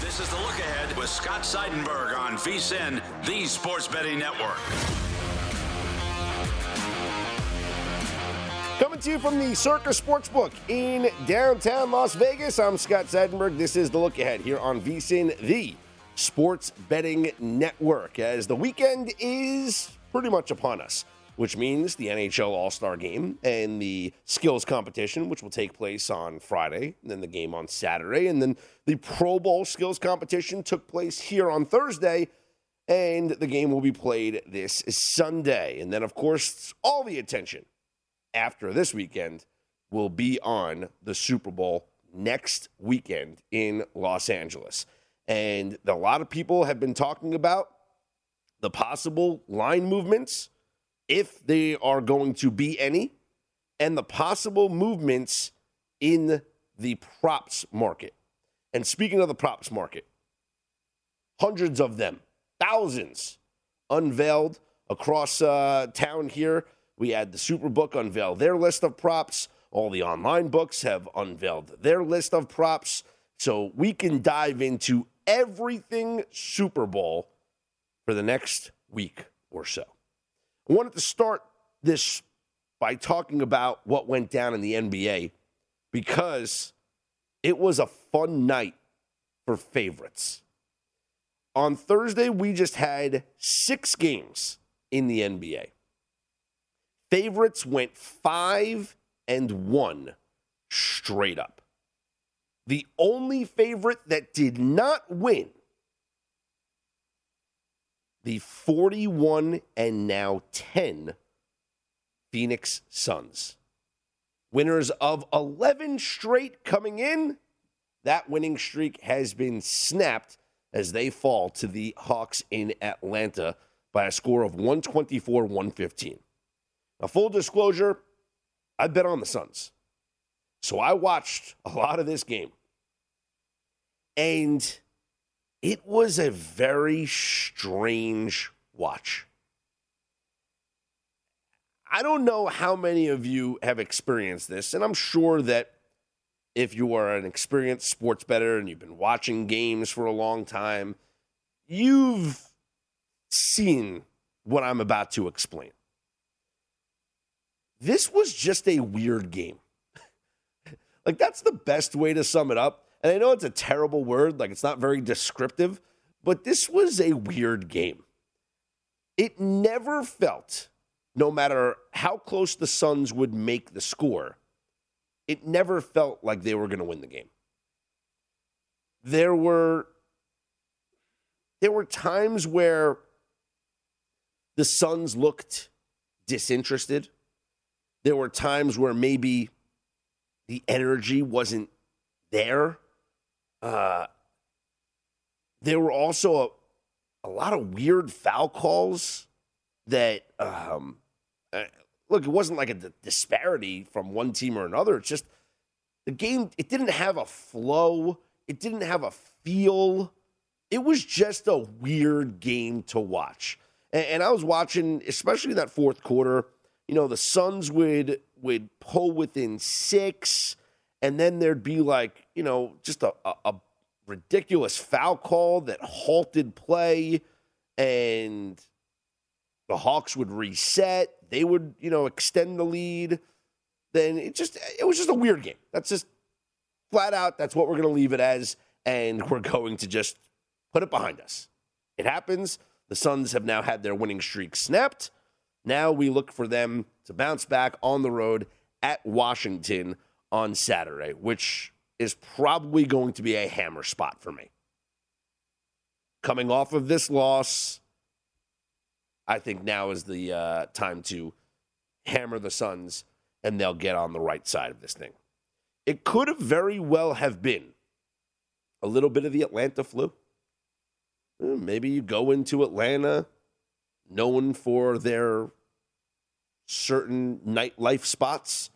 This is The Look Ahead with Scott Seidenberg on VSiN, the Sports Betting Network. Coming to you from the Circa Sportsbook in downtown Las Vegas, I'm Scott Seidenberg. This is The Look Ahead here on VSiN, the Sports Betting Network, as the weekend is pretty much upon us, which means the NHL All-Star Game and the skills competition, which will take place on Friday, and then the game on Saturday, and then the Pro Bowl skills competition took place here on Thursday, and the game will be played this Sunday. And then, of course, all the attention after this weekend will be on the Super Bowl next weekend in Los Angeles. And a lot of people have been talking about the possible line movements, if they are going to be any, and the possible movements in the props market. And speaking of the props market, hundreds of them, thousands unveiled across town here. We had the Superbook unveil their list of props. All the online books have unveiled their list of props. So we can dive into everything Super Bowl for the next week or so. I wanted to start this by talking about what went down in the NBA because it was a fun night for favorites. On Thursday, we just had 6 games in the NBA. Favorites went 5-1 straight up. The only favorite that did not win, the 41-10 Phoenix Suns. Winners of 11 straight coming in. That winning streak has been snapped as they fall to the Hawks in Atlanta by a score of 124-115. Now, full disclosure, I bet on the Suns. So I watched a lot of this game. And it was a very strange watch. I don't know how many of you have experienced this, and I'm sure that if you are an experienced sports bettor and you've been watching games for a long time, you've seen what I'm about to explain. This was just a weird game. Like, that's the best way to sum it up. And I know it's a terrible word, like it's not very descriptive, but this was a weird game. It never felt, no matter how close the Suns would make the score, it never felt like they were going to win the game. There were times where the Suns looked disinterested. There were times where maybe the energy wasn't there. There were also a lot of weird foul calls that, look, it wasn't like a disparity from one team or another. It's just the game, it didn't have a flow. It didn't have a feel. It was just a weird game to watch. And I was watching, especially in that fourth quarter, you know, the Suns would pull within 6. And then there'd be like, you know, just a ridiculous foul call that halted play, and the Hawks would reset. They would, you know, extend the lead. Then it was just a weird game. That's just flat out. That's what we're going to leave it as, and we're going to just put it behind us. It happens. The Suns have now had their winning streak snapped. Now we look for them to bounce back on the road at Washington on Saturday, which is probably going to be a hammer spot for me. Coming off of this loss, I think now is the time to hammer the Suns, and they'll get on the right side of this thing. It could have very well have been a little bit of the Atlanta flu. Maybe you go into Atlanta known for their certain nightlife spots.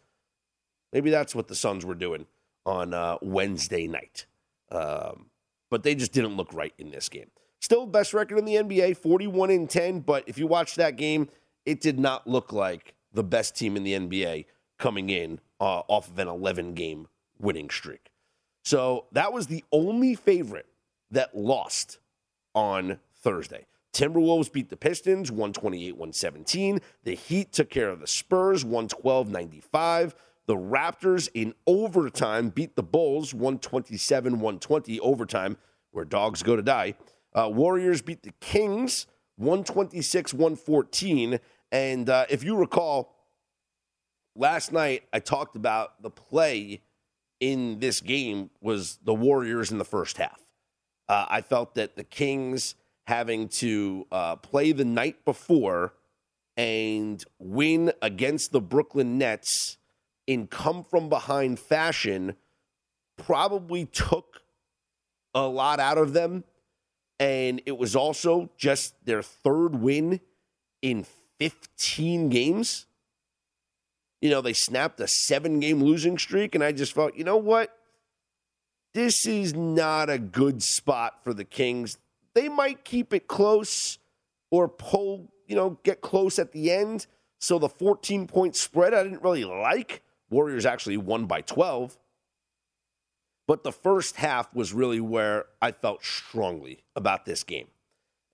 Maybe that's what the Suns were doing on Wednesday night. But they just didn't look right in this game. Still best record in the NBA, 41-10. But if you watch that game, it did not look like the best team in the NBA coming in off of an 11-game winning streak. So that was the only favorite that lost on Thursday. Timberwolves beat the Pistons, 128-117. The Heat took care of the Spurs, 112-95. The Raptors in overtime beat the Bulls, 127-120 overtime, where dogs go to die. Warriors beat the Kings, 126-114. And if you recall, last night I talked about the play in this game was the Warriors in the first half. I felt that the Kings having to play the night before and win against the Brooklyn Nets in come-from-behind fashion probably took a lot out of them. And it was also just their third win in 15 games. You know, they snapped a 7-game losing streak, and I just felt, you know what? This is not a good spot for the Kings. They might keep it close or pull, get close at the end. So the 14-point spread I didn't really like. Warriors actually won by 12. But the first half was really where I felt strongly about this game.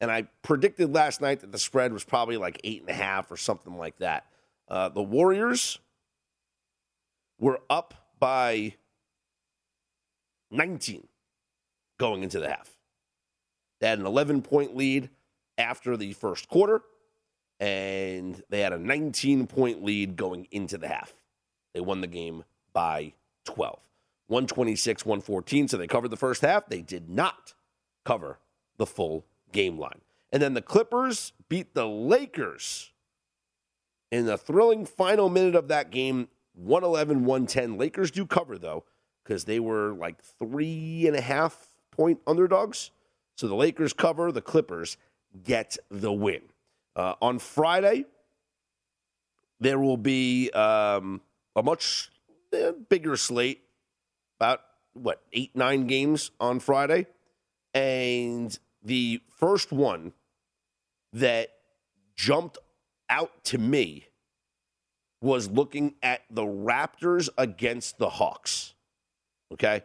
And I predicted last night that the spread was probably like 8.5 or something like that. The Warriors were up by 19 going into the half. They had an 11-point lead after the first quarter, and they had a 19-point lead going into the half. They won the game by 12. 126-114, so they covered the first half. They did not cover the full game line. And then the Clippers beat the Lakers in the thrilling final minute of that game, 111-110. Lakers do cover, though, because they were like 3.5-point underdogs. So the Lakers cover, the Clippers get the win. On Friday, there will be a much bigger slate. About, 8-9 games on Friday. And the first one that jumped out to me was looking at the Raptors against the Hawks. Okay?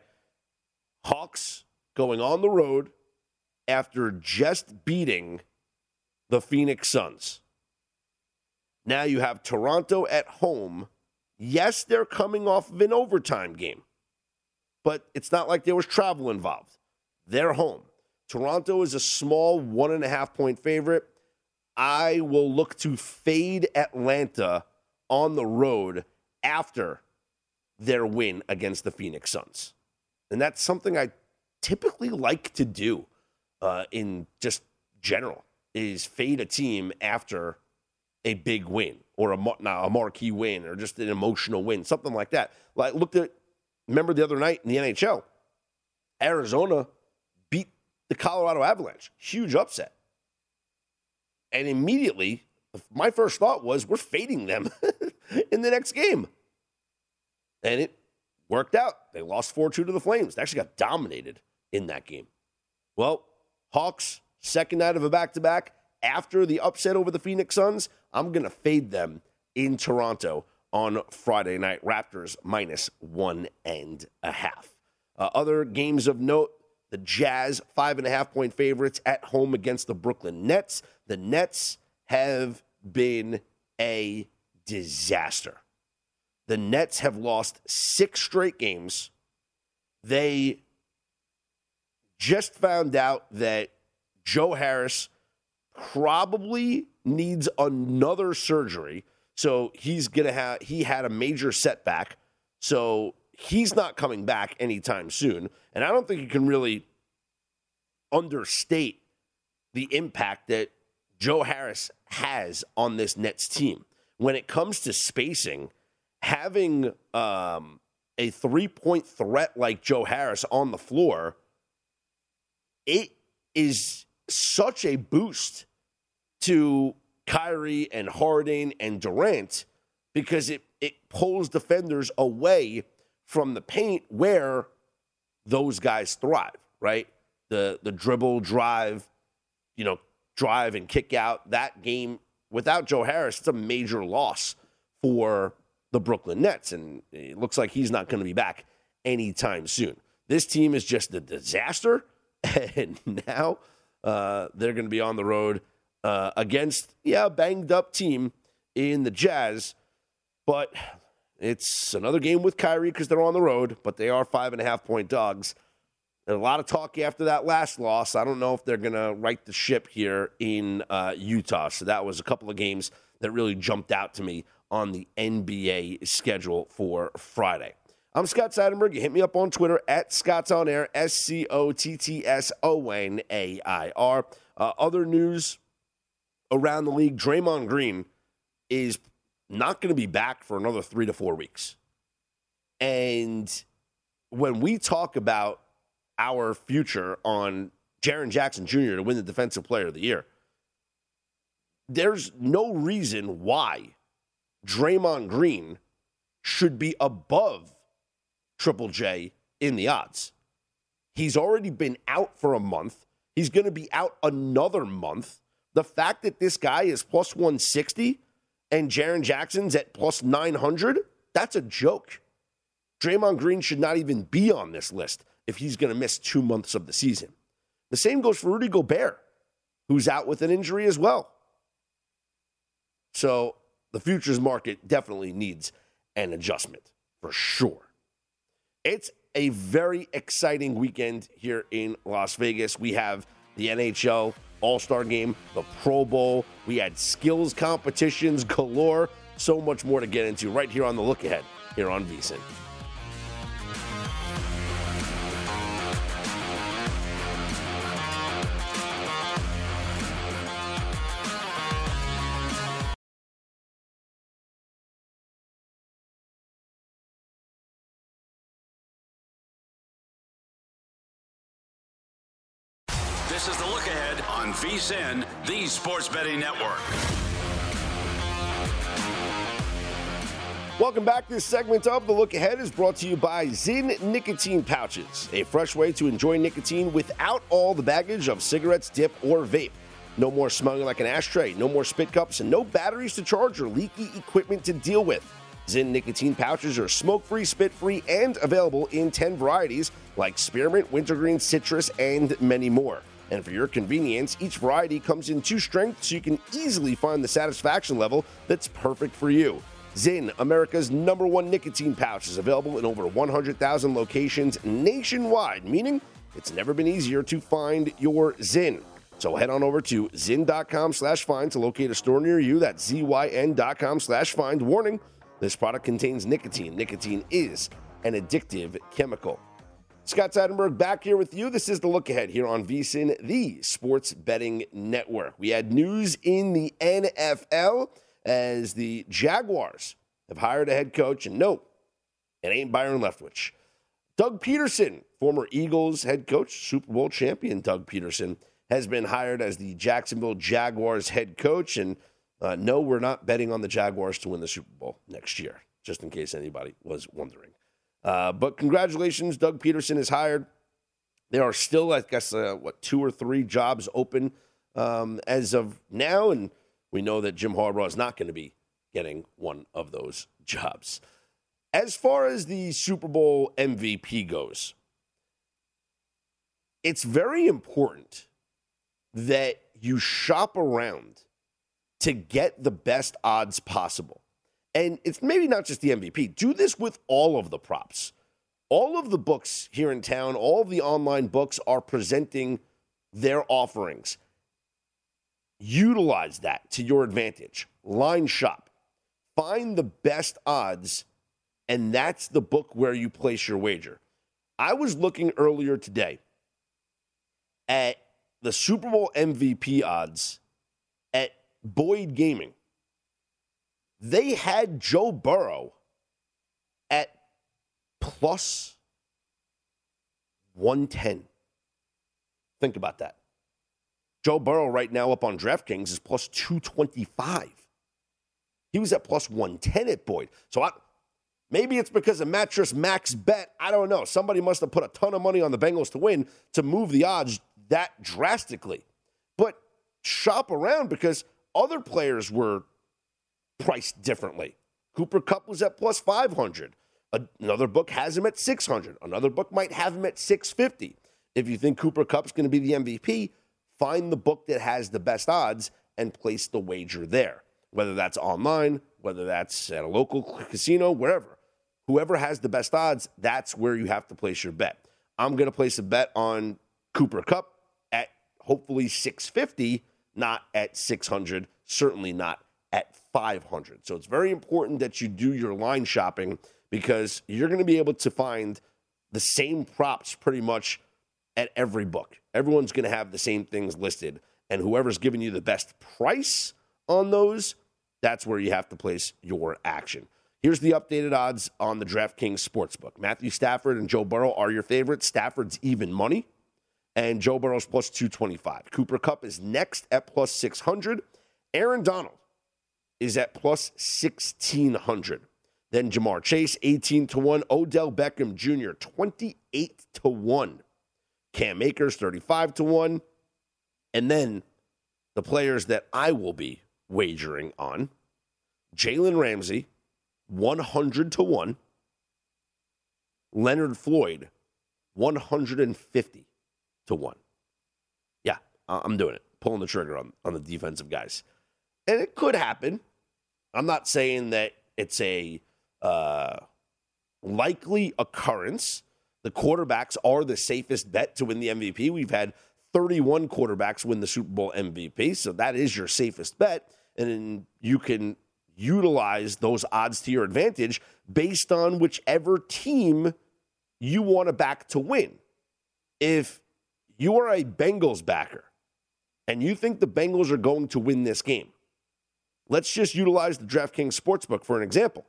Hawks going on the road after just beating the Phoenix Suns. Now you have Toronto at home. Yes, they're coming off of an overtime game. But it's not like there was travel involved. They're home. Toronto is a small 1.5-point favorite. I will look to fade Atlanta on the road after their win against the Phoenix Suns. And that's something I typically like to do in just general, is fade a team after a big win or a marquee win or just an emotional win, something like that. Like, remember the other night in the NHL, Arizona beat the Colorado Avalanche. Huge upset. And immediately, my first thought was, we're fading them in the next game. And it worked out. They lost 4-2 to the Flames. They actually got dominated in that game. Well, Hawks, second night of a back-to-back. After the upset over the Phoenix Suns, I'm going to fade them in Toronto on Friday night. Raptors minus 1.5. Other games of note, the Jazz 5.5-point favorites at home against the Brooklyn Nets. The Nets have been a disaster. The Nets have lost 6 straight games. They just found out that Joe Harris probably needs another surgery. So he had a major setback. So he's not coming back anytime soon. And I don't think you can really understate the impact that Joe Harris has on this Nets team. When it comes to spacing, having a 3-point threat like Joe Harris on the floor, it is such a boost to Kyrie and Harden and Durant because it pulls defenders away from the paint where those guys thrive, right? The dribble, drive, drive and kick out. That game without Joe Harris, it's a major loss for the Brooklyn Nets, and it looks like he's not going to be back anytime soon. This team is just a disaster, and now they're going to be on the road against, a banged-up team in the Jazz, but it's another game with Kyrie because they're on the road, but they are 5.5-point dogs. And a lot of talk after that last loss. I don't know if they're going to right the ship here in Utah. So that was a couple of games that really jumped out to me on the NBA schedule for Friday. I'm Scott Seidenberg. You hit me up on Twitter at ScottsOnAir, ScottsOnair. Other news around the league, Draymond Green is not going to be back for another 3 to 4 weeks. And when we talk about our future on Jaren Jackson Jr. to win the Defensive Player of the Year, there's no reason why Draymond Green should be above Triple J in the odds. He's already been out for a month. He's going to be out another month. The fact that this guy is plus 160 and Jaren Jackson's at plus 900, that's a joke. Draymond Green should not even be on this list if he's going to miss 2 months of the season. The same goes for Rudy Gobert, who's out with an injury as well. So the futures market definitely needs an adjustment, for sure. It's a very exciting weekend here in Las Vegas. We have the NHL All-Star Game, the Pro Bowl. We had skills competitions galore. So much more to get into right here on The Look Ahead here on VSiN. This is The Look Ahead on VSiN, the Sports Betting Network. Welcome back. This segment of The Look Ahead is brought to you by Zyn Nicotine Pouches, a fresh way to enjoy nicotine without all the baggage of cigarettes, dip, or vape. No more smelling like an ashtray, no more spit cups, and no batteries to charge or leaky equipment to deal with. Zyn Nicotine Pouches are smoke-free, spit-free, and available in 10 varieties like spearmint, wintergreen, citrus, and many more. And for your convenience, each variety comes in 2 strengths so you can easily find the satisfaction level that's perfect for you. Zyn, America's #1 nicotine pouch, is available in over 100,000 locations nationwide, meaning it's never been easier to find your Zyn. So head on over to Zyn.com/find to locate a store near you. That's ZYN.com/find. Warning, this product contains nicotine. Nicotine is an addictive chemical. Scott Seidenberg back here with you. This is The Look Ahead here on VSiN, the Sports Betting Network. We had news in the NFL as the Jaguars have hired a head coach. And no, it ain't Byron Leftwich. Doug Peterson, former Eagles head coach, Super Bowl champion Doug Peterson, has been hired as the Jacksonville Jaguars head coach. And no, we're not betting on the Jaguars to win the Super Bowl next year, just in case anybody was wondering. But congratulations, Doug Peterson is hired. There are still, I guess, 2 or 3 jobs open as of now, and we know that Jim Harbaugh is not going to be getting one of those jobs. As far as the Super Bowl MVP goes, it's very important that you shop around to get the best odds possible. And it's maybe not just the MVP. Do this with all of the props. All of the books here in town, all of the online books are presenting their offerings. Utilize that to your advantage. Line shop. Find the best odds, and that's the book where you place your wager. I was looking earlier today at the Super Bowl MVP odds at Boyd Gaming. They had Joe Burrow at plus 110. Think about that. Joe Burrow right now up on DraftKings is plus 225. He was at plus 110 at Boyd. So maybe it's because of Mattress Max bet. I don't know. Somebody must have put a ton of money on the Bengals to win to move the odds that drastically. But shop around because other players were priced differently. Cooper Kupp was at plus 500. Another book has him at 600. Another book might have him at 650. If you think Cooper Kupp's going to be the MVP, find the book that has the best odds and place the wager there, whether that's online, whether that's at a local casino, wherever. Whoever has the best odds, that's where you have to place your bet. I'm going to place a bet on Cooper Kupp at hopefully 650, not at 600, certainly not at 500. So it's very important that you do your line shopping because you're going to be able to find the same props pretty much at every book. Everyone's going to have the same things listed, and whoever's giving you the best price on those, that's where you have to place your action. Here's the updated odds on the DraftKings Sportsbook. Matthew Stafford and Joe Burrow are your favorites. Stafford's even money, and Joe Burrow's plus 225. Cooper Kupp is next at plus 600. Aaron Donald is at plus 1,600. Then Jamar Chase, 18-1. Odell Beckham Jr., 28-1. Cam Akers, 35-1. And then the players that I will be wagering on: Jalen Ramsey, 100-1. Leonard Floyd, 150-1. Yeah, I'm doing it. Pulling the trigger on the defensive guys. And it could happen. I'm not saying that it's a likely occurrence. The quarterbacks are the safest bet to win the MVP. We've had 31 quarterbacks win the Super Bowl MVP, so that is your safest bet. And then you can utilize those odds to your advantage based on whichever team you want to back to win. If you are a Bengals backer and you think the Bengals are going to win this game, let's just utilize the DraftKings Sportsbook for an example.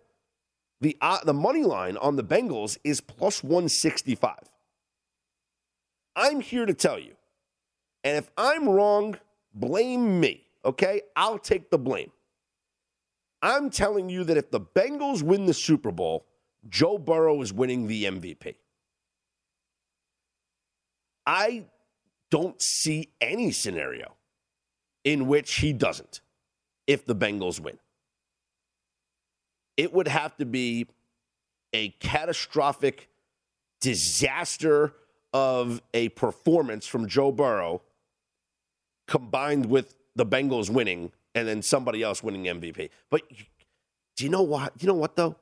The money line on the Bengals is plus 165. I'm here to tell you, and if I'm wrong, blame me, okay? I'll take the blame. I'm telling you that if the Bengals win the Super Bowl, Joe Burrow is winning the MVP. I don't see any scenario in which he doesn't if the Bengals win. It would have to be a catastrophic disaster of a performance from Joe Burrow combined with the Bengals winning and then somebody else winning MVP. But do you know what? You know what, though?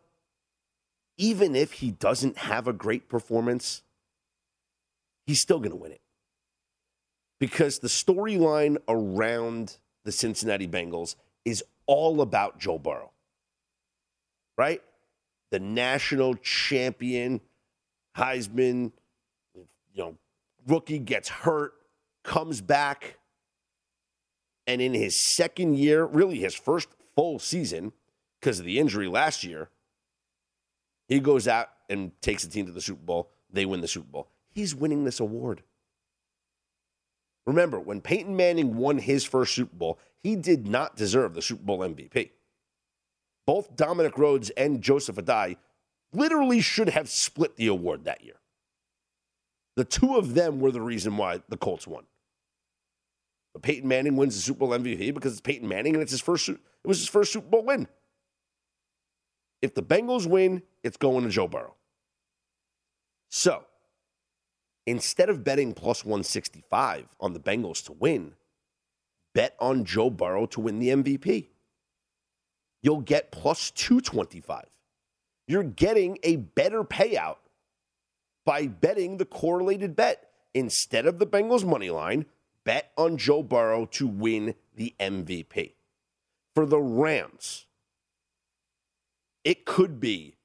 Even if he doesn't have a great performance, he's still going to win it. Because the storyline around the Cincinnati Bengals is all about Joe Burrow. Right? The national champion, Heisman, rookie gets hurt, comes back, and in his second year, really his first full season because of the injury last year, he goes out and takes the team to the Super Bowl. They win the Super Bowl. He's winning this award. Remember, when Peyton Manning won his first Super Bowl, he did not deserve the Super Bowl MVP. Both Dominic Rhodes and Joseph Adai literally should have split the award that year. The two of them were the reason why the Colts won. But Peyton Manning wins the Super Bowl MVP because it's Peyton Manning and it was his first Super Bowl win. If the Bengals win, it's going to Joe Burrow. So, instead of betting plus 165 on the Bengals to win, bet on Joe Burrow to win the MVP. You'll get plus 225. You're getting a better payout by betting the correlated bet. Instead of the Bengals money line, bet on Joe Burrow to win the MVP. For the Rams, it could be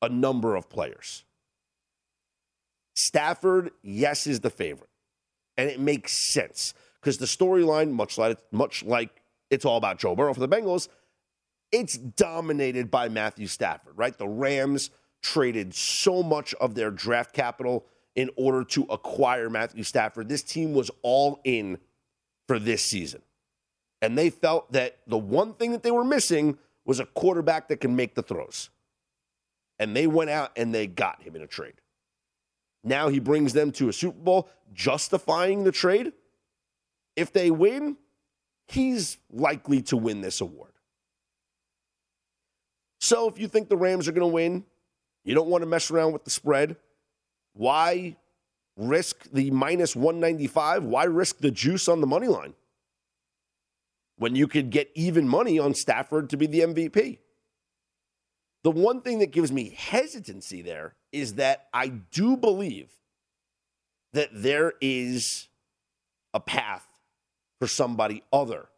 a number of players. Stafford, yes, is the favorite. And it makes sense because the storyline, much like it's all about Joe Burrow for the Bengals, it's dominated by Matthew Stafford, right? The Rams traded so much of their draft capital in order to acquire Matthew Stafford. This team was all in for this season. And they felt that the one thing that they were missing was a quarterback that can make the throws. And they went out and they got him in a trade. Now he brings them to a Super Bowl, justifying the trade. If they win, he's likely to win this award. So if you think the Rams are going to win, you don't want to mess around with the spread. Why risk the minus 195? Why risk the juice on the money line when you could get even money on Stafford to be the MVP? The one thing that gives me hesitancy there is that I do believe that there is a path for somebody other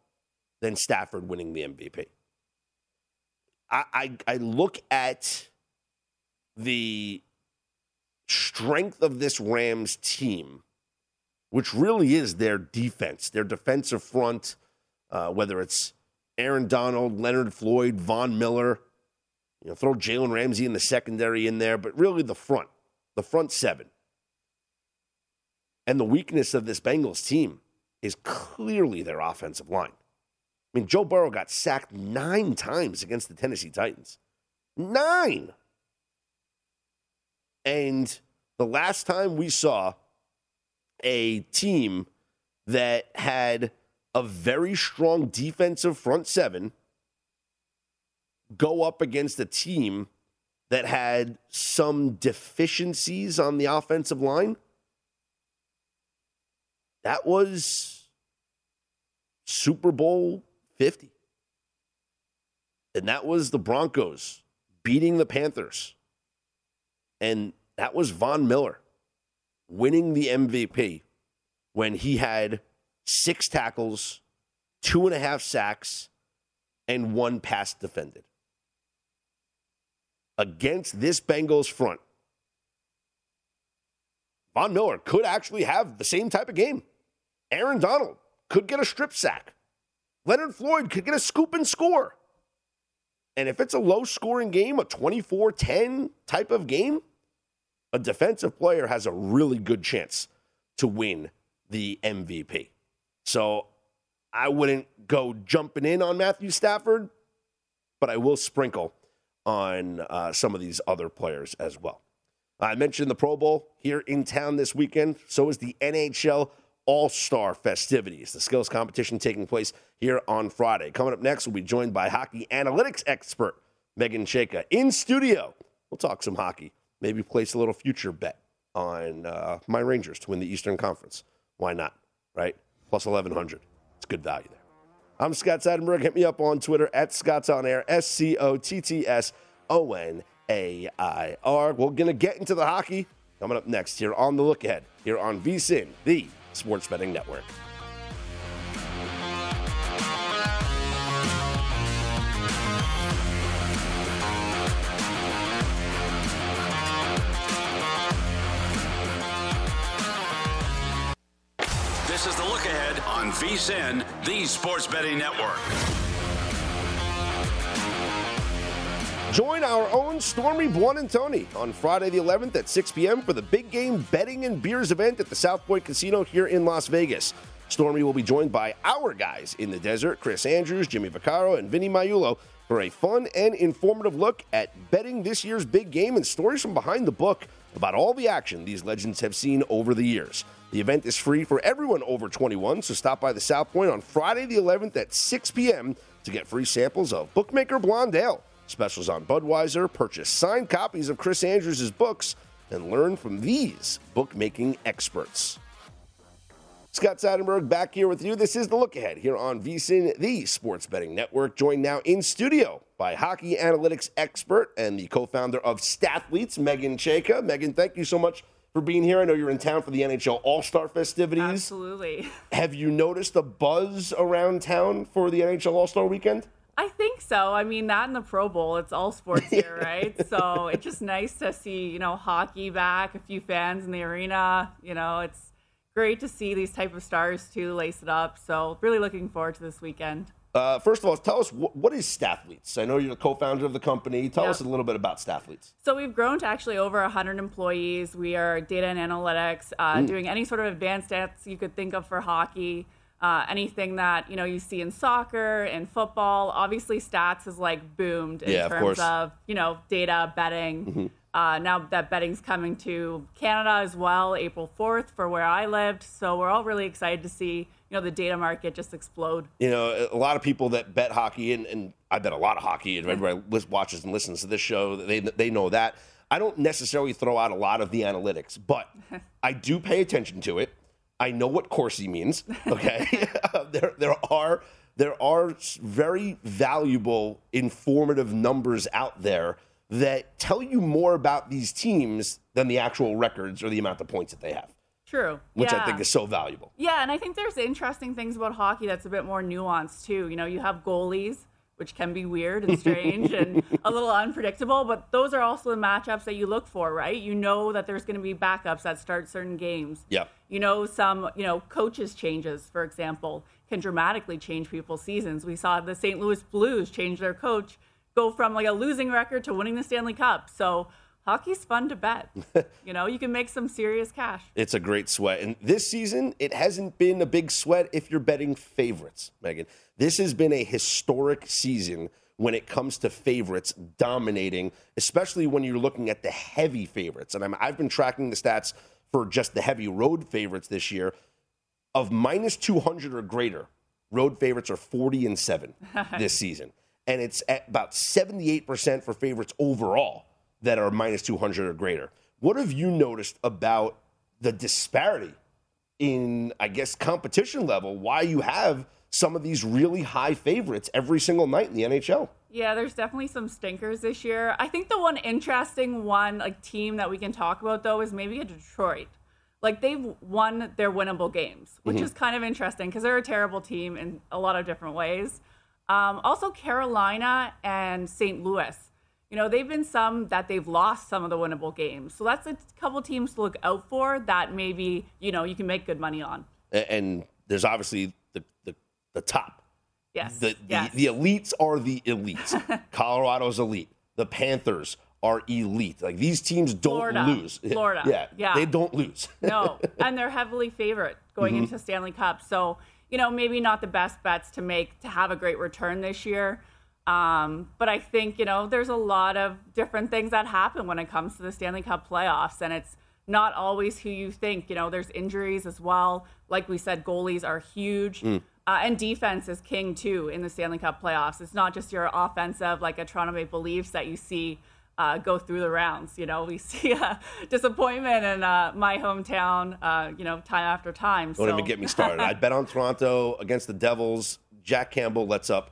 than Stafford winning the MVP. I look at the strength of this Rams team, which really is their defense, their defensive front, whether it's Aaron Donald, Leonard Floyd, Von Miller, you know, throw Jalen Ramsey in the secondary in there, but really the front seven. And the weakness of this Bengals team is clearly their offensive line. I mean, Joe Burrow got sacked 9 times against the Tennessee Titans. 9! And the last time we saw a team that had a very strong defensive front seven go up against a team that had some deficiencies on the offensive line, that was Super Bowl 50. And that was the Broncos beating the Panthers. And that was Von Miller winning the MVP when he had 6 tackles, 2.5 sacks, and 1 pass defended. Against this Bengals front, Von Miller could actually have the same type of game. Aaron Donald could get a strip sack. Leonard Floyd could get a scoop and score. And if it's a low-scoring game, a 24-10 type of game, a defensive player has a really good chance to win the MVP. So I wouldn't go jumping in on Matthew Stafford, but I will sprinkle on some of these other players as well. I mentioned the Pro Bowl here in town this weekend. So is the NHL All-Star festivities, the skills competition taking place here on Friday. Coming up next, we'll be joined by hockey analytics expert Megan Chayka in studio. We'll talk some hockey, maybe place a little future bet on my Rangers to win the Eastern Conference. Why not, right? Plus 1,100. It's good value there. I'm Scott Seidenberg. Hit me up on Twitter at ScottsOnAir, ScottsOnAir. We're going to get into the hockey coming up next here on The Look Ahead, here on VSiN, the Sports Betting Network. This is The Look Ahead on VSiN, the Sports Betting Network. Join our own Stormy Buonantoni on Friday the 11th at 6 p.m. for the Big Game Betting and Beers event at the South Point Casino here in Las Vegas. Stormy will be joined by our guys in the desert, Chris Andrews, Jimmy Vaccaro, and Vinny Maiulo, for a fun and informative look at betting this year's big game and stories from behind the book about all the action these legends have seen over the years. The event is free for everyone over 21, so stop by the South Point on Friday the 11th at 6 p.m. to get free samples of Bookmaker Blonde Ale, specials on Budweiser, purchase signed copies of Chris Andrews' books, and learn from these bookmaking experts. Scott Seidenberg back here with you. This is The Look Ahead here on VSiN, the Sports Betting Network, joined now in studio by hockey analytics expert and the co-founder of Stathletes, Megan Chayka. Megan, thank you so much for being here. I know you're in town for the NHL All-Star festivities. Absolutely. Have you noticed a buzz around town for the NHL All-Star weekend? I think so. I mean, that and the Pro Bowl, it's all sports here, right? So it's just nice to see, you know, hockey back, a few fans in the arena. You know, it's great to see these type of stars, too, lace it up. So really looking forward to this weekend. First of all, tell us, what is Stathletes? I know you're the co-founder of the company. Tell us a little bit about Stathletes. So we've grown to actually over 100 employees. We are data and analytics, doing any sort of advanced stats you could think of for hockey. anything that, you know, you see in soccer and football. Obviously, stats is like boomed in terms of, you know, data, betting. Mm-hmm. Now that betting's coming to Canada as well, April 4th for where I lived. So we're all really excited to see, you know, the data market just explode. You know, a lot of people that bet hockey, and I bet a lot of hockey, and everybody watches and listens to this show, they know that. I don't necessarily throw out a lot of the analytics, but I do pay attention to it. I know what Corsi means, okay? there are very valuable, informative numbers out there that tell you more about these teams than the actual records or the amount of points that they have. True. Which I think is so valuable. Yeah, and I think there's interesting things about hockey that's a bit more nuanced, too. You know, you have goalies, which can be weird and strange and a little unpredictable, but those are also the matchups that you look for, right? You know that there's going to be backups that start certain games. Yeah. You know, some, you know, coaches changes, for example, can dramatically change people's seasons. We saw the St. Louis Blues change their coach, go from like a losing record to winning the Stanley Cup. So hockey's fun to bet. You know, you can make some serious cash. It's a great sweat. And this season, it hasn't been a big sweat if you're betting favorites, Megan. This has been a historic season when it comes to favorites dominating, especially when you're looking at the heavy favorites. And I've been tracking the stats for just the heavy road favorites this year. Of minus 200 or greater, road favorites are 40-7 this season. And it's at about 78% for favorites overall that are minus 200 or greater. What have you noticed about the disparity in, I guess, competition level, why you have some of these really high favorites every single night in the NHL? Yeah, there's definitely some stinkers this year. I think the one interesting one, like, team that we can talk about, though, is maybe a Detroit. Like, they've won their winnable games, which is kind of interesting because they're a terrible team in a lot of different ways. Also, Carolina and St. Louis, you know, they've been some that they've lost some of the winnable games. So that's a couple teams to look out for that maybe, you know, you can make good money on. And there's obviously the top. Yes. The elites are the elites. Colorado's elite. The Panthers are elite. Like, these teams don't lose. Florida. Yeah. They don't lose. No. And they're heavily favored going into Stanley Cup. So, you know, maybe not the best bets to make to have a great return this year. But I think, you know, there's a lot of different things that happen when it comes to the Stanley Cup playoffs. And it's not always who you think. You know, there's injuries as well. Like we said, goalies are huge. And defense is king, too, in the Stanley Cup playoffs. It's not just your offensive, like a Toronto Maple Leafs that you see go through the rounds. You know, we see disappointment in my hometown, you know, time after time. Don't even get me started. I bet on Toronto against the Devils. Jack Campbell lets up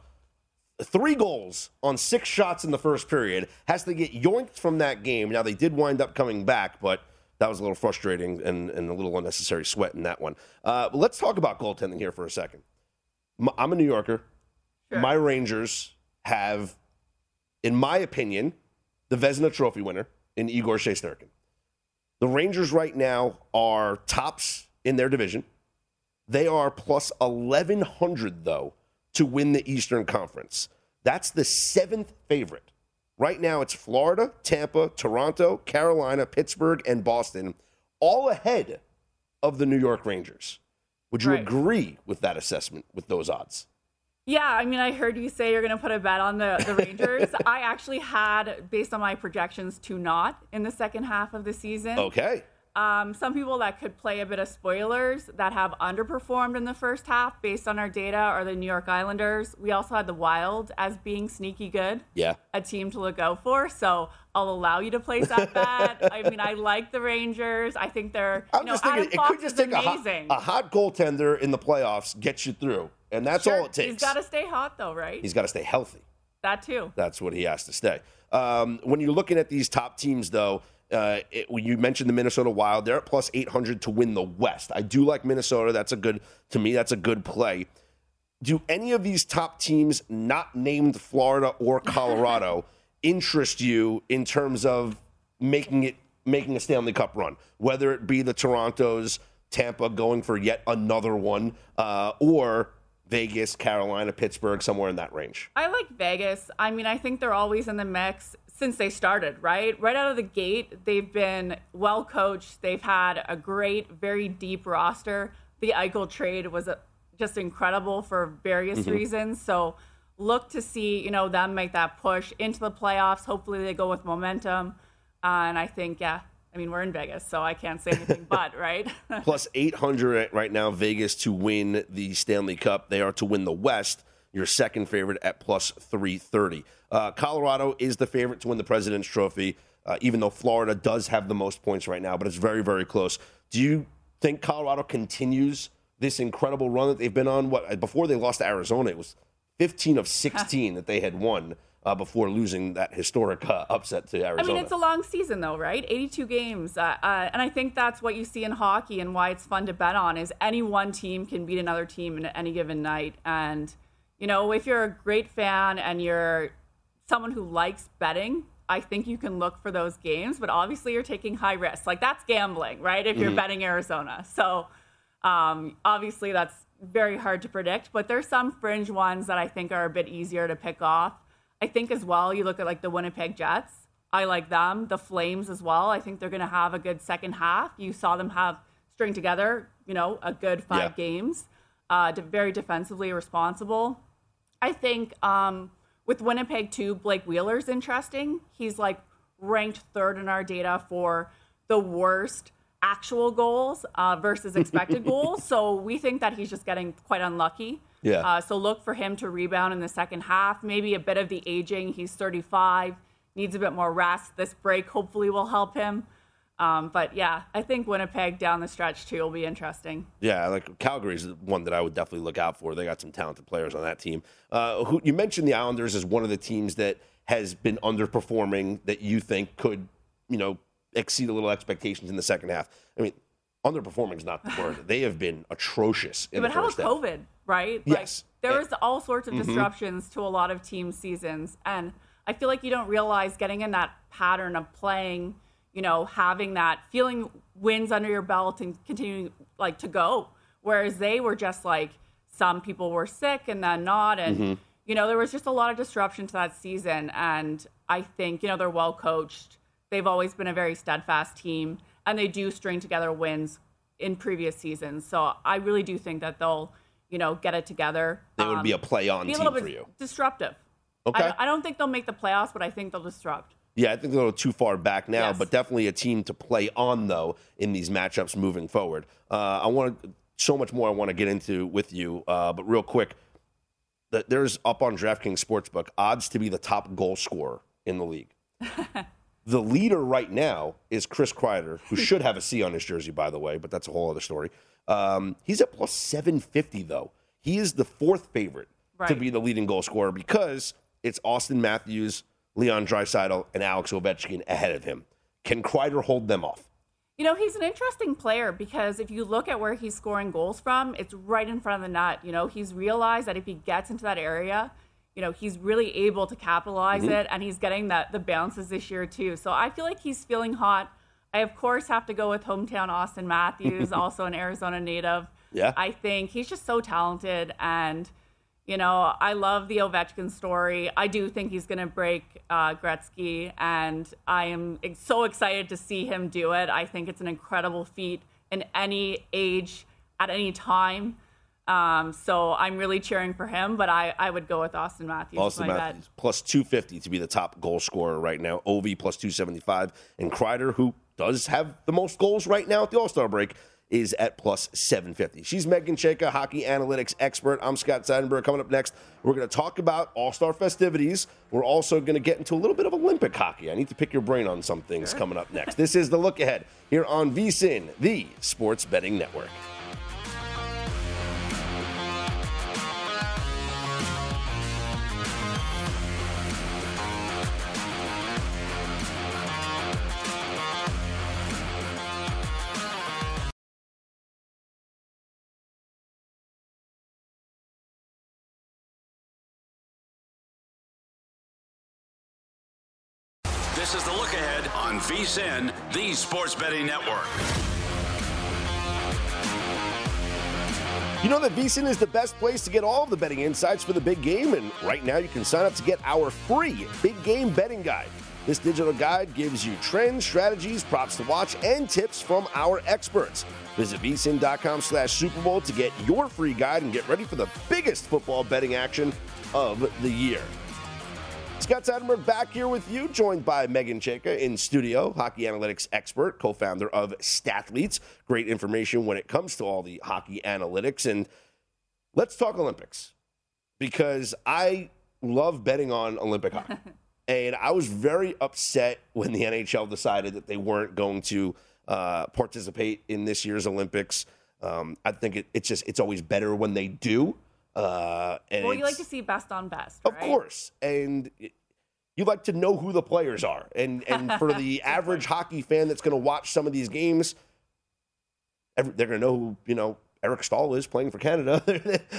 3 goals on 6 shots in the first period. Has to get yoinked from that game. Now, they did wind up coming back, but that was a little frustrating and a little unnecessary sweat in that one. But let's talk about goaltending here for a second. I'm a New Yorker. Sure. My Rangers have, in my opinion, the Vezina Trophy winner in Igor Shesterkin. The Rangers right now are tops in their division. They are plus 1,100, though, to win the Eastern Conference. That's the 7th favorite. Right now it's Florida, Tampa, Toronto, Carolina, Pittsburgh, and Boston, all ahead of the New York Rangers. Would you agree with that assessment, with those odds? Yeah, I mean, I heard you say you're going to put a bet on the Rangers. I actually had, based on my projections, 2-0 in the second half of the season. Okay. Some people that could play a bit of spoilers that have underperformed in the first half, based on our data, are the New York Islanders. We also had the Wild as being sneaky good. Yeah. A team to look out for. So I'll allow you to place that bet. I mean, I like the Rangers. I think they're, you know, Adam Fox is amazing. I'm just thinking a hot goaltender in the playoffs gets you through. And that's all it takes. He's got to stay hot, though, right? He's got to stay healthy. That, too. That's what he has to stay. When you're looking at these top teams, though, when you mentioned the Minnesota Wild, they're at plus 800 to win the West. I do like Minnesota. To me, that's a good play. Do any of these top teams not named Florida or Colorado interest you in terms of making a Stanley Cup run, whether it be the Torontos, Tampa going for yet another one, or Vegas, Carolina, Pittsburgh, somewhere in that range? I like Vegas. I mean, I think they're always in the mix since they started, right? Right out of the gate, they've been well coached. They've had a great, very deep roster. The Eichel trade was just incredible for various reasons. So look to see, you know, them make that push into the playoffs. Hopefully they go with momentum. And I think, yeah, I mean, we're in Vegas, so I can't say anything but, right? Plus 800 right now, Vegas, to win the Stanley Cup. They are to win the West. Your second favorite at plus 330. Colorado is the favorite to win the President's Trophy, even though Florida does have the most points right now, but it's very, very close. Do you think Colorado continues this incredible run that they've been on? What, before they lost to Arizona, it was 15 of 16 that they had won. Before losing that historic upset to Arizona. I mean, it's a long season, though, right? 82 games. And I think that's what you see in hockey and why it's fun to bet on is any one team can beat another team in any given night. And, you know, if you're a great fan and you're someone who likes betting, I think you can look for those games. But obviously you're taking high risk. Like, that's gambling, right, if you're betting Arizona. So, obviously, that's very hard to predict. But there's some fringe ones that I think are a bit easier to pick off. I think as well, you look at like the Winnipeg Jets. I like them. The Flames as well. I think they're going to have a good second half. You saw them have string together, you know, a good five games. Very defensively responsible. I think with Winnipeg too, Blake Wheeler's interesting. He's like ranked third in our data for the worst actual goals versus expected goals. So we think that he's just getting quite unlucky. Yeah. So look for him to rebound in the second half. Maybe a bit of the aging. He's 35, needs a bit more rest. This break hopefully will help him. But, yeah, I think Winnipeg down the stretch, too, will be interesting. Yeah, like Calgary's one that I would definitely look out for. They got some talented players on that team. Who you mentioned the Islanders as one of the teams that has been underperforming that you think could, you know, exceed a little expectations in the second half. I mean, underperforming is not the word. They have been atrocious in the first half. But how about COVID, right? Yes. Like, there was all sorts of disruptions to a lot of team seasons. And I feel like you don't realize getting in that pattern of playing, you know, having that feeling wins under your belt and continuing like to go. Whereas they were just like some people were sick and then not. And, you know, there was just a lot of disruption to that season. And I think, you know, they're well coached. They've always been a very steadfast team. And they do string together wins in previous seasons. So I really do think that they'll, you know, get it together. They would be a play-on team for you. Disruptive. Okay. I don't think they'll make the playoffs, but I think they'll disrupt. Yeah, I think they're a little too far back now, but definitely a team to play on, though, in these matchups moving forward. So much more I want to get into with you, but real quick, there's up on DraftKings Sportsbook odds to be the top goal scorer in the league. The leader right now is Chris Kreider, who should have a C on his jersey, by the way, but that's a whole other story. He's at plus 750, though. He is the fourth favorite to be the leading goal scorer because it's Austin Matthews, Leon Draisaitl, and Alex Ovechkin ahead of him. Can Kreider hold them off? You know, he's an interesting player because if you look at where he's scoring goals from, it's right in front of the net. You know, he's realized that if he gets into that area, you know, he's really able to capitalize it, and he's getting the bounces this year, too. So I feel like he's feeling hot. I, of course, have to go with hometown Austin Matthews, also an Arizona native. Yeah. I think he's just so talented, and, you know, I love the Ovechkin story. I do think he's going to break Gretzky, and I am so excited to see him do it. I think it's an incredible feat in any age, at any time. So I'm really cheering for him, but I would go with Austin Matthews. Austin Matthews, plus 250 to be the top goal scorer right now. Ovi plus 275. And Kreider, who does have the most goals right now at the All-Star break, is at plus 750. She's Megan Chayka, hockey analytics expert. I'm Scott Seidenberg. Coming up next, we're going to talk about All-Star festivities. We're also going to get into a little bit of Olympic hockey. I need to pick your brain on some things coming up next. This is The Look Ahead here on VSiN, the Sports Betting Network. This is The Look Ahead on VSiN, the Sports Betting Network. You know that VSiN is the best place to get all of the betting insights for the big game, and right now you can sign up to get our free big game betting guide. This digital guide gives you trends, strategies, props to watch, and tips from our experts. Visit vsin.com/Super Bowl to get your free guide and get ready for the biggest football betting action of the year. Scott Satterberg back here with you, joined by Megan Chayka in studio, hockey analytics expert, co-founder of Stathletes. Great information when it comes to all the hockey analytics. And let's talk Olympics, because I love betting on Olympic hockey. And I was very upset when the NHL decided that they weren't going to participate in this year's Olympics. I think it's always better when they do. And you like to see best on best, right? Of course. And you like to know who the players are. And for the average hockey fan that's going to watch some of these games, they're going to know who, Eric Staal is playing for Canada.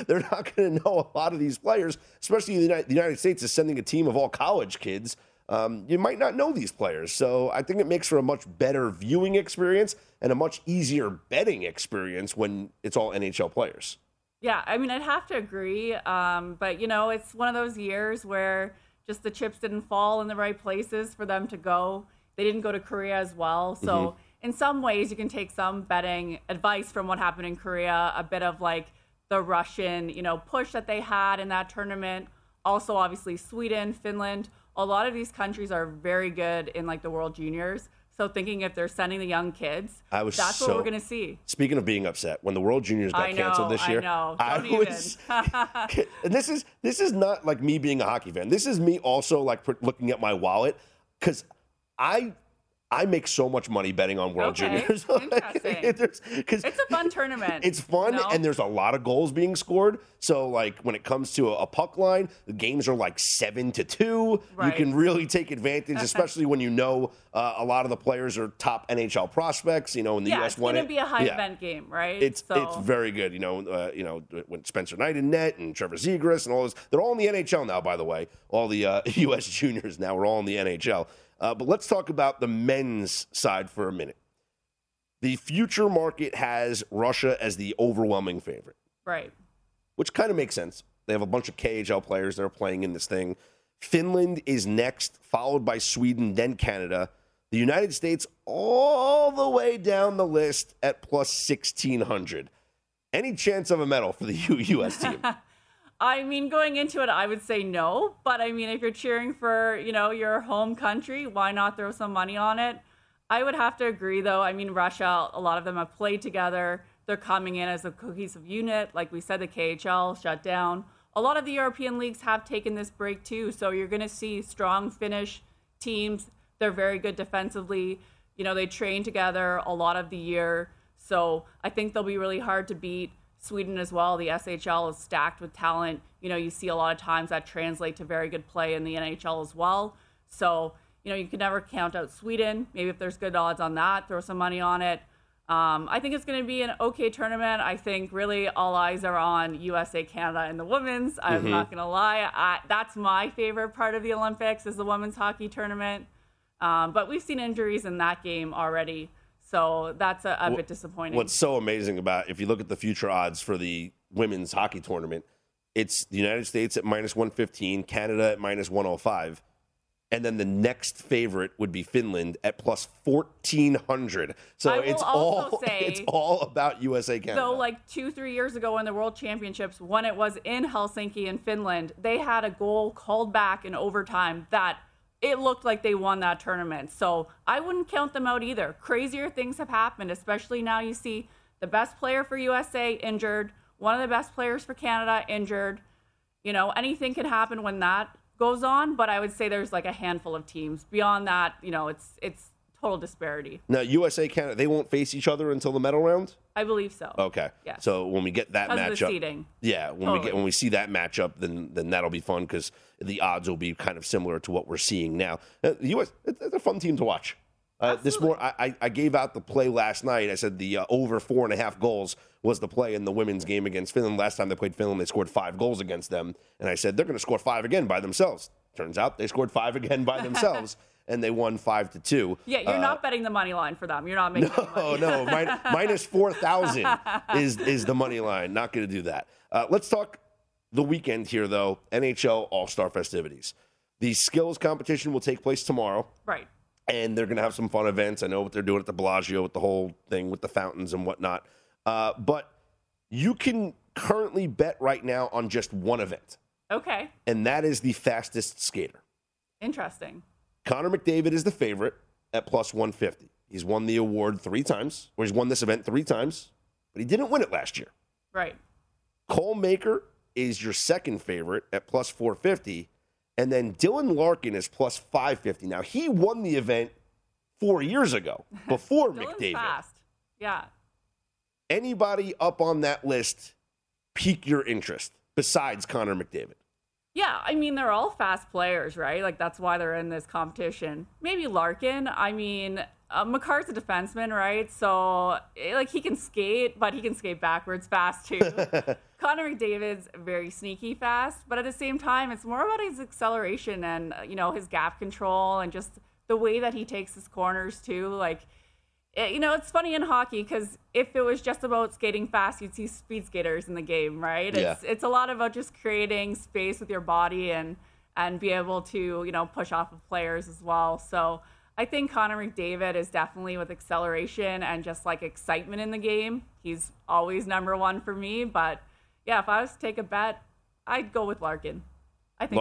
They're not going to know a lot of these players, especially the United States is sending a team of all college kids. You might not know these players. So I think it makes for a much better viewing experience and a much easier betting experience when it's all NHL players. Yeah, I mean, I'd have to agree. But, it's one of those years where just the chips didn't fall in the right places for them to go. They didn't go to Korea as well. So in some ways, you can take some betting advice from what happened in Korea, a bit of like the Russian, push that they had in that tournament. Also, obviously, Sweden, Finland, a lot of these countries are very good in like the World Juniors. So thinking if they're sending the young kids, that's what we're going to see. Speaking of being upset, when the World Juniors got canceled this year, and this is not like me being a hockey fan. This is me also like looking at my wallet, because I make so much money betting on World Juniors. Interesting. It's a fun tournament. It's fun, and there's a lot of goals being scored. So, like, when it comes to a puck line, the games are, 7-2. Right. You can really take advantage, especially when a lot of the players are top NHL prospects, in the U.S. It's going to be a high-event game, right? It's very good, when Spencer Knight in net and Trevor Zegras and all those. They're all in the NHL now, by the way. All the U.S. juniors now are all in the NHL. But let's talk about the men's side for a minute. The future market has Russia as the overwhelming favorite. Right. Which kind of makes sense. They have a bunch of KHL players that are playing in this thing. Finland is next, followed by Sweden, then Canada. The United States all the way down the list at plus 1,600. Any chance of a medal for the U.S. team? I mean, going into it, I would say no. But, I mean, if you're cheering for, your home country, why not throw some money on it? I would have to agree, though. I mean, Russia, a lot of them have played together. They're coming in as a cohesive unit. Like we said, the KHL shut down. A lot of the European leagues have taken this break, too. So you're going to see strong Finnish teams. They're very good defensively. They train together a lot of the year. So I think they'll be really hard to beat. Sweden as well. The SHL is stacked with talent. You see a lot of times that translate to very good play in the NHL as well. So, you can never count out Sweden. Maybe if there's good odds on that, throw some money on it. I think it's going to be an okay tournament. I think really all eyes are on USA, Canada, and the women's. I'm not going to lie. That's my favorite part of the Olympics is the women's hockey tournament. But we've seen injuries in that game already. So that's a bit disappointing. What's so amazing about, if you look at the future odds for the women's hockey tournament, it's the United States at minus 115, Canada at minus 105, and then the next favorite would be Finland at plus 1,400. So it's all about USA, Canada. So 2-3 years ago in the World Championships, when it was in Helsinki in Finland, they had a goal called back in overtime that it looked like they won that tournament. So I wouldn't count them out either. Crazier things have happened, especially now you see the best player for USA injured, one of the best players for Canada injured. Anything can happen when that goes on, but I would say there's a handful of teams. Beyond that, it's total disparity. Now, USA, Canada, they won't face each other until the medal round? I believe so. Okay. Yeah. So when we get that matchup, when we see that matchup, then that'll be fun because the odds will be kind of similar to what we're seeing now. The U.S. It's a fun team to watch. I gave out the play last night. I said the over 4.5 goals was the play in the women's game against Finland. Last time they played Finland, they scored 5 goals against them, and I said they're going to score 5 again by themselves. Turns out they scored 5 again by themselves. And they won 5-2. Yeah, you're not betting the money line for them. You're not making money. No, minus 4,000 is the money line. Not going to do that. Let's talk the weekend here, though. NHL All-Star festivities. The skills competition will take place tomorrow. Right. And they're going to have some fun events. I know what they're doing at the Bellagio with the whole thing with the fountains and whatnot. But you can currently bet right now on just one event. Okay. And that is the fastest skater. Interesting. Connor McDavid is the favorite at plus 150. He's won the award three times, or he's won this event three times, but he didn't win it last year. Right. Cole Maker is your second favorite at plus 450. And then Dylan Larkin is plus 550. Now, he won the event 4 years ago before McDavid. Fast. Yeah. Anybody up on that list pique your interest besides Connor McDavid? Yeah, I mean, they're all fast players, right? Like, that's why they're in this competition. Maybe Larkin. I mean, McCarr's a defenseman, right? So, like, he can skate, but he can skate backwards fast, too. Connor McDavid's very sneaky fast, but at the same time, it's more about his acceleration and, you know, his gap control and just the way that he takes his corners, too. Like, it, you know, it's funny in hockey because if it was just about skating fast, you'd see speed skaters in the game, right? Yeah. It's a lot about just creating space with your body and be able to, you know, push off of players as well. So I think Connor McDavid is definitely, with acceleration and just like excitement in the game, he's always number one for me. But yeah, if I was to take a bet, I'd go with Larkin. I think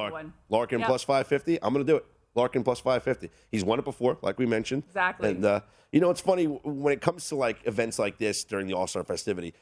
Larkin plus 550. I'm going to do it. Larkin plus 550. He's won it before, like we mentioned. Exactly. And, you know, it's funny when it comes to, like, events like this during the All-Star festivity,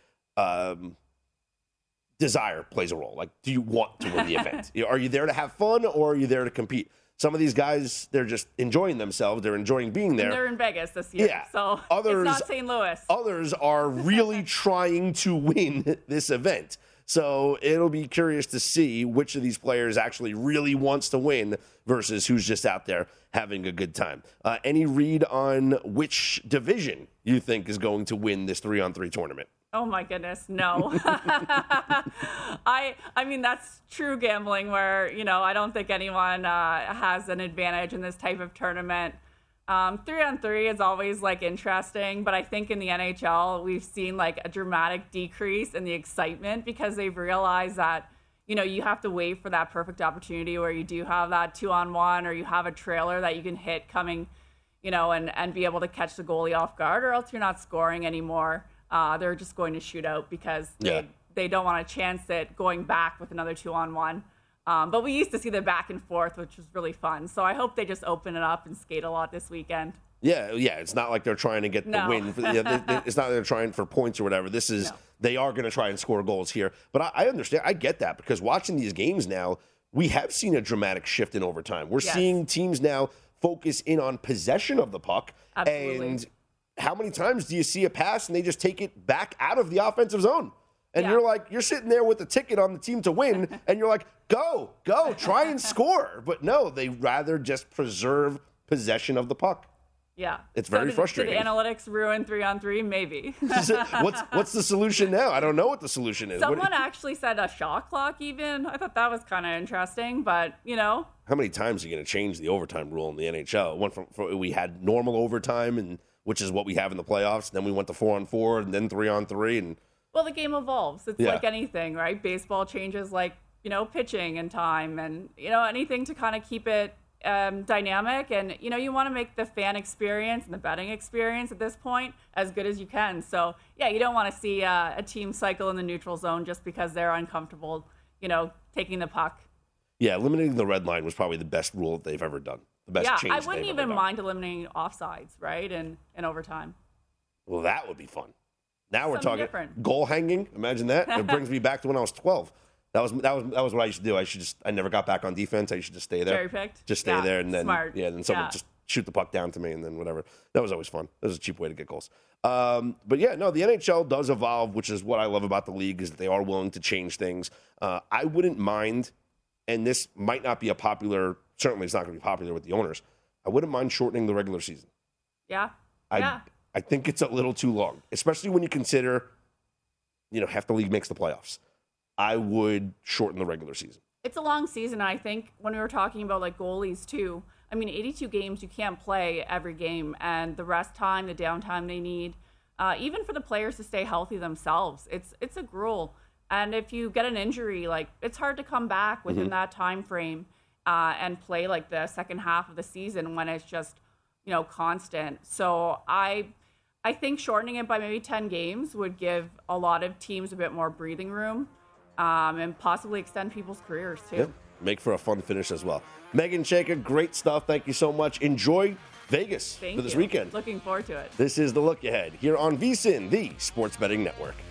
desire plays a role. Like, do you want to win the event? Are you there to have fun or are you there to compete? Some of these guys, they're just enjoying themselves. They're enjoying being there. And they're in Vegas this year. Yeah. So others, it's not St. Louis. Others are really trying to win this event. So it'll be curious to see which of these players actually really wants to win versus who's just out there having a good time. Any read on which division you think is going to win this 3-on-3 tournament? Oh, my goodness, no. I mean, that's true gambling where, you know, I don't think anyone has an advantage in this type of tournament. 3-on-3 is always, like, interesting, but I think in the NHL we've seen, like, a dramatic decrease in the excitement because they've realized that, you know, you have to wait for that perfect opportunity where you do have that 2-on-1 or you have a trailer that you can hit coming, you know, and be able to catch the goalie off guard, or else you're not scoring anymore. They're just going to shoot out because they don't want to chance it going back with another 2-on-1. But we used to see the back and forth, which was really fun. So I hope they just open it up and skate a lot this weekend. Yeah. It's not like they're trying to get the win. It's not like they're trying for points or whatever. This is they are going to try and score goals here. But I understand. I get that because watching these games now, we have seen a dramatic shift in overtime. We're seeing teams now focus in on possession of the puck. Absolutely. And how many times do you see a pass and they just take it back out of the offensive zone? And you're like, you're sitting there with a ticket on the team to win, and you're like, go, try and score. But no, they rather just preserve possession of the puck. Yeah. It's very frustrating. Did analytics ruin 3-on-3? Maybe. What's the solution now? I don't know what the solution is. Someone actually said a shot clock even. I thought that was kind of interesting, but, you know. How many times are you going to change the overtime rule in the NHL? We had normal overtime, and which is what we have in the playoffs. Then we went to 4-on-4 and then 3-on-3 and – well, the game evolves. It's like anything, right? Baseball changes, like, you know, pitching and time and, you know, anything to kind of keep it dynamic. And, you know, you want to make the fan experience and the betting experience at this point as good as you can. So, yeah, you don't want to see a team cycle in the neutral zone just because they're uncomfortable, you know, taking the puck. Yeah, eliminating the red line was probably the best rule that they've ever done. The best change I wouldn't even mind eliminating offsides, right, in overtime. Well, that would be fun. Now we're talking different. Goal hanging. Imagine that. It brings me back to when I was 12. That was what I used to do. I never got back on defense. I used to just stay there. Cherry picked. Just stay there, and then smart. Then someone just shoot the puck down to me, and then whatever. That was always fun. That was a cheap way to get goals. But yeah, no, the NHL does evolve, which is what I love about the league, is that they are willing to change things. I wouldn't mind, and this might not be certainly it's not going to be popular with the owners. I wouldn't mind shortening the regular season. Yeah. I think it's a little too long, especially when you consider, you know, half the league makes the playoffs. I would shorten the regular season. It's a long season. I think when we were talking about, like, goalies too, I mean, 82 games, you can't play every game, and the rest time, the downtime they need, even for the players to stay healthy themselves, it's a gruel. And if you get an injury, like, it's hard to come back within that time frame. and play like the second half of the season when it's just, you know, constant. So I think shortening it by maybe 10 games would give a lot of teams a bit more breathing room, and possibly extend people's careers too. Yeah. Make for a fun finish as well. Megan Shaker, great stuff. Thank you so much. Enjoy Vegas for this weekend. Looking forward to it. This is The Look Ahead here on VSiN, the Sports Betting Network.